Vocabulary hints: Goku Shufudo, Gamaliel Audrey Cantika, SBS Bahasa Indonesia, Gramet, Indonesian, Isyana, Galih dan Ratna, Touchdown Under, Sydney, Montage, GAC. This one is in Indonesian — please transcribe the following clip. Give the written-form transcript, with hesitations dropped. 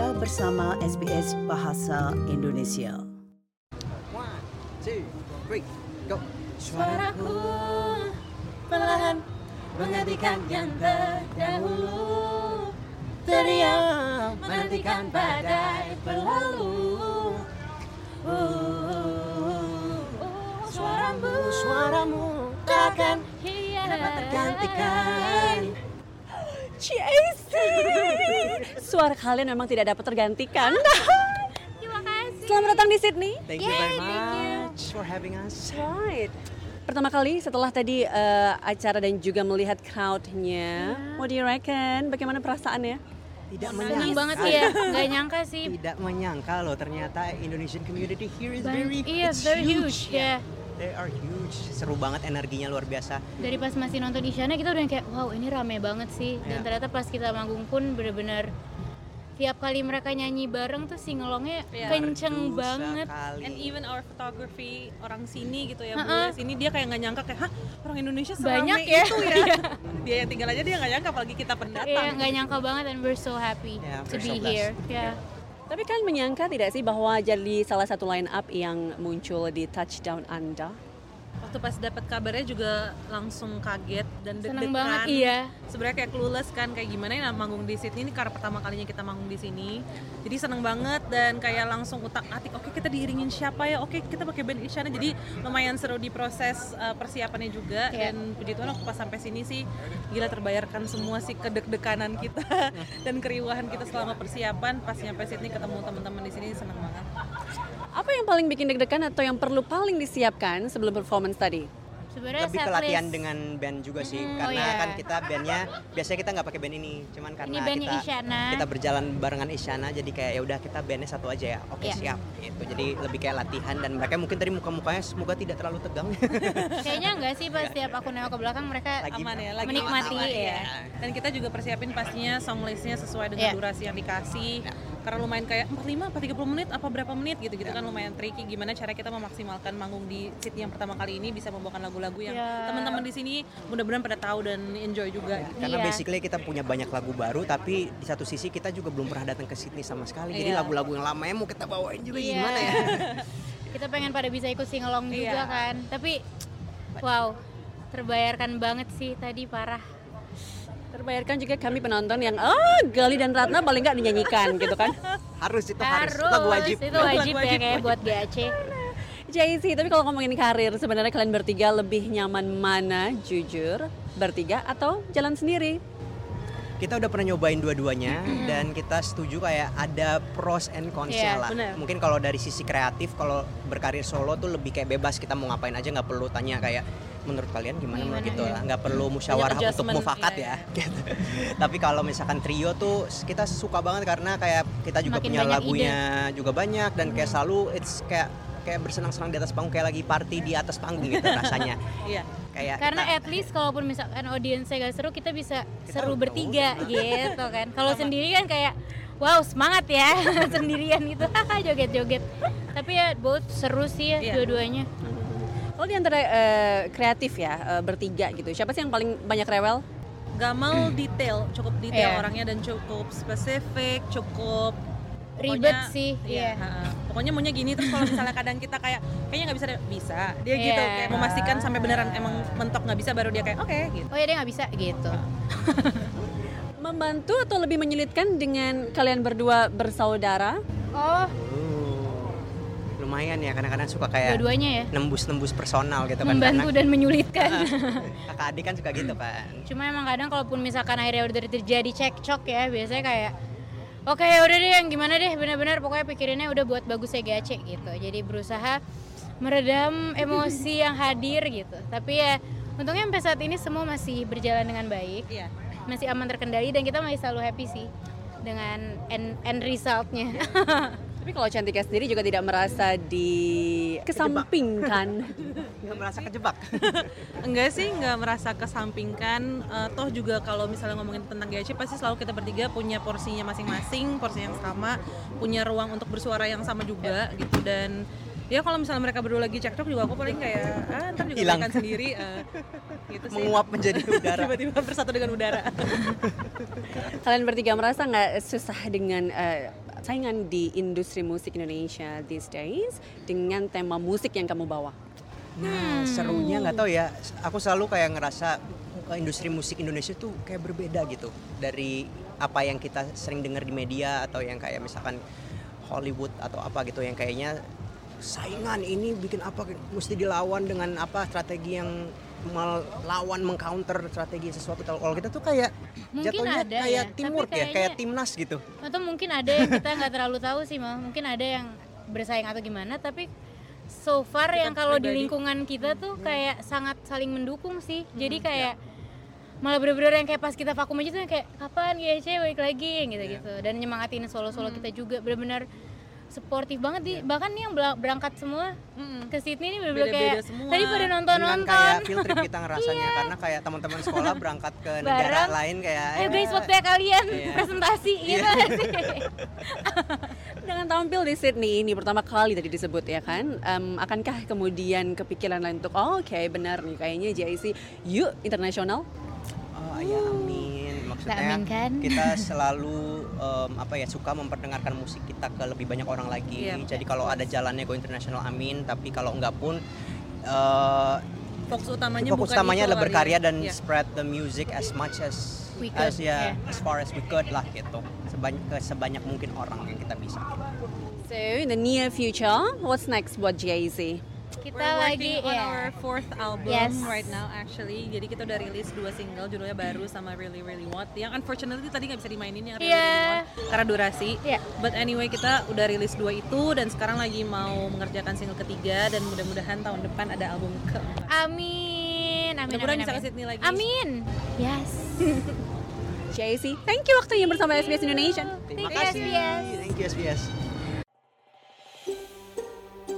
Anda bersama SBS Bahasa Indonesia. 1, 2, 3, go. Suaraku perlahan menghentikan yang terdahulu, teriak menghentikan badai berlalu. Suaramu takkan dapat tergantikan. GAC. Suara kalian memang tidak dapat tergantikan. Terima kasih. Selamat datang di Sydney. Thank you very much for having us. Right. Pertama kali setelah tadi acara dan juga melihat crowd-nya, what do you reckon? Bagaimana perasaannya? Tidak menyangka. Senang banget ya, nggak nyangka sih. Tidak menyangka loh, ternyata Indonesian community here is very huge. Yeah. They are huge, seru banget, energinya luar biasa. Dari pas masih nonton Isyana kita udah kayak, wow ini rame banget sih. Dan ternyata pas kita manggung pun benar-benar tiap kali mereka nyanyi bareng tuh singelongnya kenceng banget. Sekali. And even our photography orang sini gitu ya, Bu. Sini dia kayak nggak nyangka kayak, hah orang Indonesia seramai itu ya. Dia yang tinggal aja dia nggak nyangka, apalagi kita pendatang. Iya nggak nyangka banget, and we're so happy to be here. Yeah. Tapi kalian menyangka tidak sih bahwa jadi salah satu line up yang muncul di Touchdown Under? Waktu pas dapat kabarnya juga langsung kaget dan deg-degan. Seneng banget, iya. Sebenarnya kayak clueless kan, kayak gimana ya manggung di Sydney, ini karena pertama kalinya kita manggung di sini. Jadi seneng banget dan kayak langsung utak-atik, oke kita diiringin siapa ya, oke kita pakai band Isyana. Jadi lumayan seru di proses persiapannya juga. Dan puji Tuhan aku pas sampai sini sih gila terbayarkan semua sih kedeg-deganan kita dan keriuhan kita selama persiapan. Pas nyampe Sydney ketemu teman-teman di sini seneng banget. Apa yang paling bikin deg-degan atau yang perlu paling disiapkan sebelum performance tadi? Sebenarnya lebih kelatihan dengan band juga sih, karena kan kita bandnya biasanya kita nggak pakai band ini, cuman karena ini kita berjalan barengan Isyana, jadi kayak ya udah kita bandnya satu aja ya, oke siap. Itu jadi lebih kayak latihan dan mereka mungkin tadi muka-mukanya semoga tidak terlalu tegang. Kayaknya nggak sih pas tiap aku nengok ke belakang mereka lagi menikmati ya. Dan kita juga persiapin pastinya song listnya sesuai dengan durasi yang dikasih. Karena lumayan kayak 45 apa 30 menit apa berapa menit gitu kan lumayan tricky gimana cara kita memaksimalkan manggung di Sydney yang pertama kali ini bisa membawakan lagu-lagu yang teman-teman di sini mudah-mudahan pada tahu dan enjoy juga. Karena basically kita punya banyak lagu baru tapi di satu sisi kita juga belum pernah datang ke Sydney sama sekali. Jadi lagu-lagu yang lamanya mau kita bawain juga gimana ya? Kita pengen pada bisa ikut singalong juga kan. Tapi wow, terbayarkan banget sih tadi parah. Terbayarkan juga kami penonton yang Galih dan Ratna paling nggak dinyanyikan gitu kan. Harus, lagu wajib. Itu wajib ya kayak buat GAC. GAC, tapi kalau ngomongin karir sebenarnya kalian bertiga lebih nyaman mana? Jujur, bertiga atau jalan sendiri? Kita udah pernah nyobain dua-duanya dan kita setuju kayak ada pros and cons lah. Bener. Mungkin kalau dari sisi kreatif, kalau berkarir solo tuh lebih kayak bebas, kita mau ngapain aja nggak perlu tanya kayak menurut kalian gimana gitu lah, nggak perlu musyawarah untuk mufakat ya. Gitu. Tapi kalau misalkan trio tuh kita suka banget karena kayak kita juga punya lagunya ide. Juga banyak dan kayak selalu it's kayak bersenang-senang di atas panggung kayak lagi party di atas panggung gitu rasanya. Iya. Karena at least kalaupun misalkan audiensnya gak seru kita bisa seru bertiga gitu kan. Kalau sendiri kan kayak wow semangat ya sendirian gitu joget-joget. Tapi ya both seru sih ya dua-duanya. Kalau di antara kreatif ya bertiga gitu, siapa sih yang paling banyak rewel? Gak mau cukup detail orangnya dan cukup spesifik, cukup ribet sih. Pokoknya maunya gini, terus kalau misalnya kadang kita kayaknya nggak bisa dia gitu kayak memastikan sampai beneran emang mentok nggak bisa baru dia kayak oke gitu. Oh ya dia nggak bisa gitu. Membantu atau lebih menyulitkan dengan kalian berdua bersaudara? Lumayan ya, kadang-kadang suka kayak dua-duanya ya nembus personal gitu kan, membantu dan menyulitkan. Kakak adik kan suka gitu kan. Cuma emang kadang kalaupun misalkan akhirnya udah terjadi cekcok ya biasanya kayak oke udah deh yang gimana deh benar-benar pokoknya pikirinnya udah buat bagusnya GAC gitu. Jadi berusaha meredam emosi yang hadir gitu. Tapi ya untungnya sampai saat ini semua masih berjalan dengan baik. Iya. Masih aman terkendali dan kita masih selalu happy sih dengan end result-nya. Tapi kalau Cantika sendiri juga tidak merasa dikesampingkan. Nggak merasa kejebak? Enggak sih, nggak merasa kesampingkan. Toh juga kalau misalnya ngomongin tentang GAC, pasti selalu kita bertiga punya porsinya masing-masing, porsi yang sama, punya ruang untuk bersuara yang sama juga gitu. Dan ya kalau misalnya mereka berdua lagi cekcok juga aku paling kayak ntar juga hilang sendiri gitu sih. Menguap menjadi udara. Tiba-tiba bersatu dengan udara. Kalian bertiga merasa nggak susah dengan saingan di industri musik Indonesia these days dengan tema musik yang kamu bawa? Nah, serunya nggak tahu ya, aku selalu kayak ngerasa industri musik Indonesia tuh kayak berbeda gitu dari apa yang kita sering dengar di media atau yang kayak misalkan Hollywood atau apa gitu, yang kayaknya saingan ini bikin apa mesti dilawan dengan apa, strategi yang melawan, mengcounter strategi sesuatu. Kalau kita tuh kayak jatuhnya kayak teamwork ya, kayak timnas gitu. Atau mungkin ada yang kita nggak terlalu tahu sih, mungkin ada yang bersaing atau gimana, tapi so far kita yang kalau di lingkungan kita tuh kayak sangat saling mendukung sih. Jadi kayak malah bener-bener yang kayak pas kita vakum aja tuh yang kayak kapan GAC balik lagi gitu-gitu. Dan nyemangatin solo-solo kita juga bener-bener sportif banget di, bahkan nih yang berangkat semua ke Sydney ini bener-bener kayak semua. Tadi pada nonton-nonton kayak field trip kita ngerasanya karena kayak teman-teman sekolah berangkat ke negara lain kayak ayo guys waktu kalian presentasi gitu dengan tampil di Sydney ini pertama kali tadi disebut ya kan, akankah kemudian kepikiran lain untuk oke, benar nih kayaknya GAC yuk internasional? Ya amin, maksudnya kan? Kita selalu suka memperdengarkan musik kita ke lebih banyak orang lagi. Jadi kalau ada jalannya go internasional amin, tapi kalau enggak pun fokus utamanya adalah berkarya dan spread the music as much as we could, as far as we could lah gitu, sebanyak mungkin orang yang kita bisa. So in the near future, what's next buat GAC? We're working on our fourth album right now actually. Jadi kita udah rilis 2 single, judulnya Baru sama Really Really Want. Yang unfortunately tadi gak bisa dimainin yang Really Want karena durasi. But anyway, kita udah rilis 2 itu dan sekarang lagi mau mengerjakan single ketiga dan mudah-mudahan tahun depan ada album keempat. Amin. Mudah-mudahan bisa ke Sydney lagi. GAC, thank you waktunya bersama SBS Indonesia. Terima kasih. Thank you SBS.